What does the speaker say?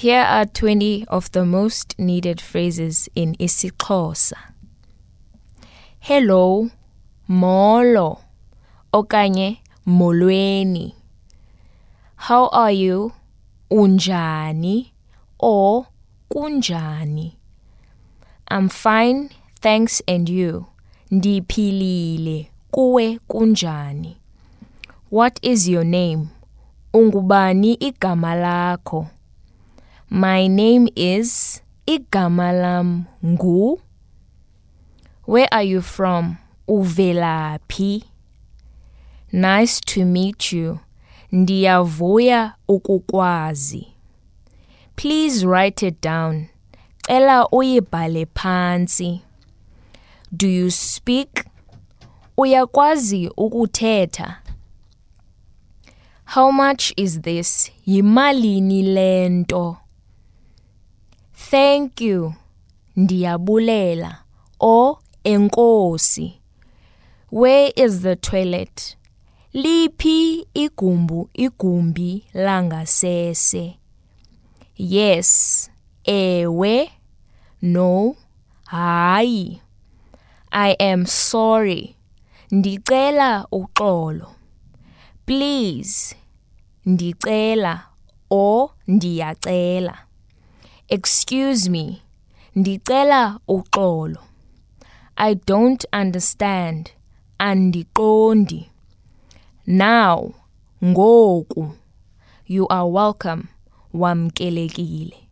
Here are 20 of the most needed phrases in isiXhosa. Hello, molo, okanye molweni. How are you? Unjani or kunjani. I'm fine, thanks, and you? Ndiphilile, kuwe kunjani. What is your name? Ungubani igama lakho. My name is igama lam ngu. Where are you from? Uvelaphi. Nice to meet you. Ndiyavuya ukukwazi. Please write it down. Cela uyibhale phansi. Do you speak? Uyakwazi ukuthetha. How much is this? Yimalini lento. Thank you. Ndiyabulela. Or enkosi. Where is the toilet? Liphi igumbi langasese. Yes. Ewe. No. Hayi. I am sorry. Ndicela uxolo. Please. Ndicela or ndiyacela. Excuse me. Ndicela uxolo. I don't understand. Andiqondi. Now. Ngoku. You are welcome. Wamkelekile.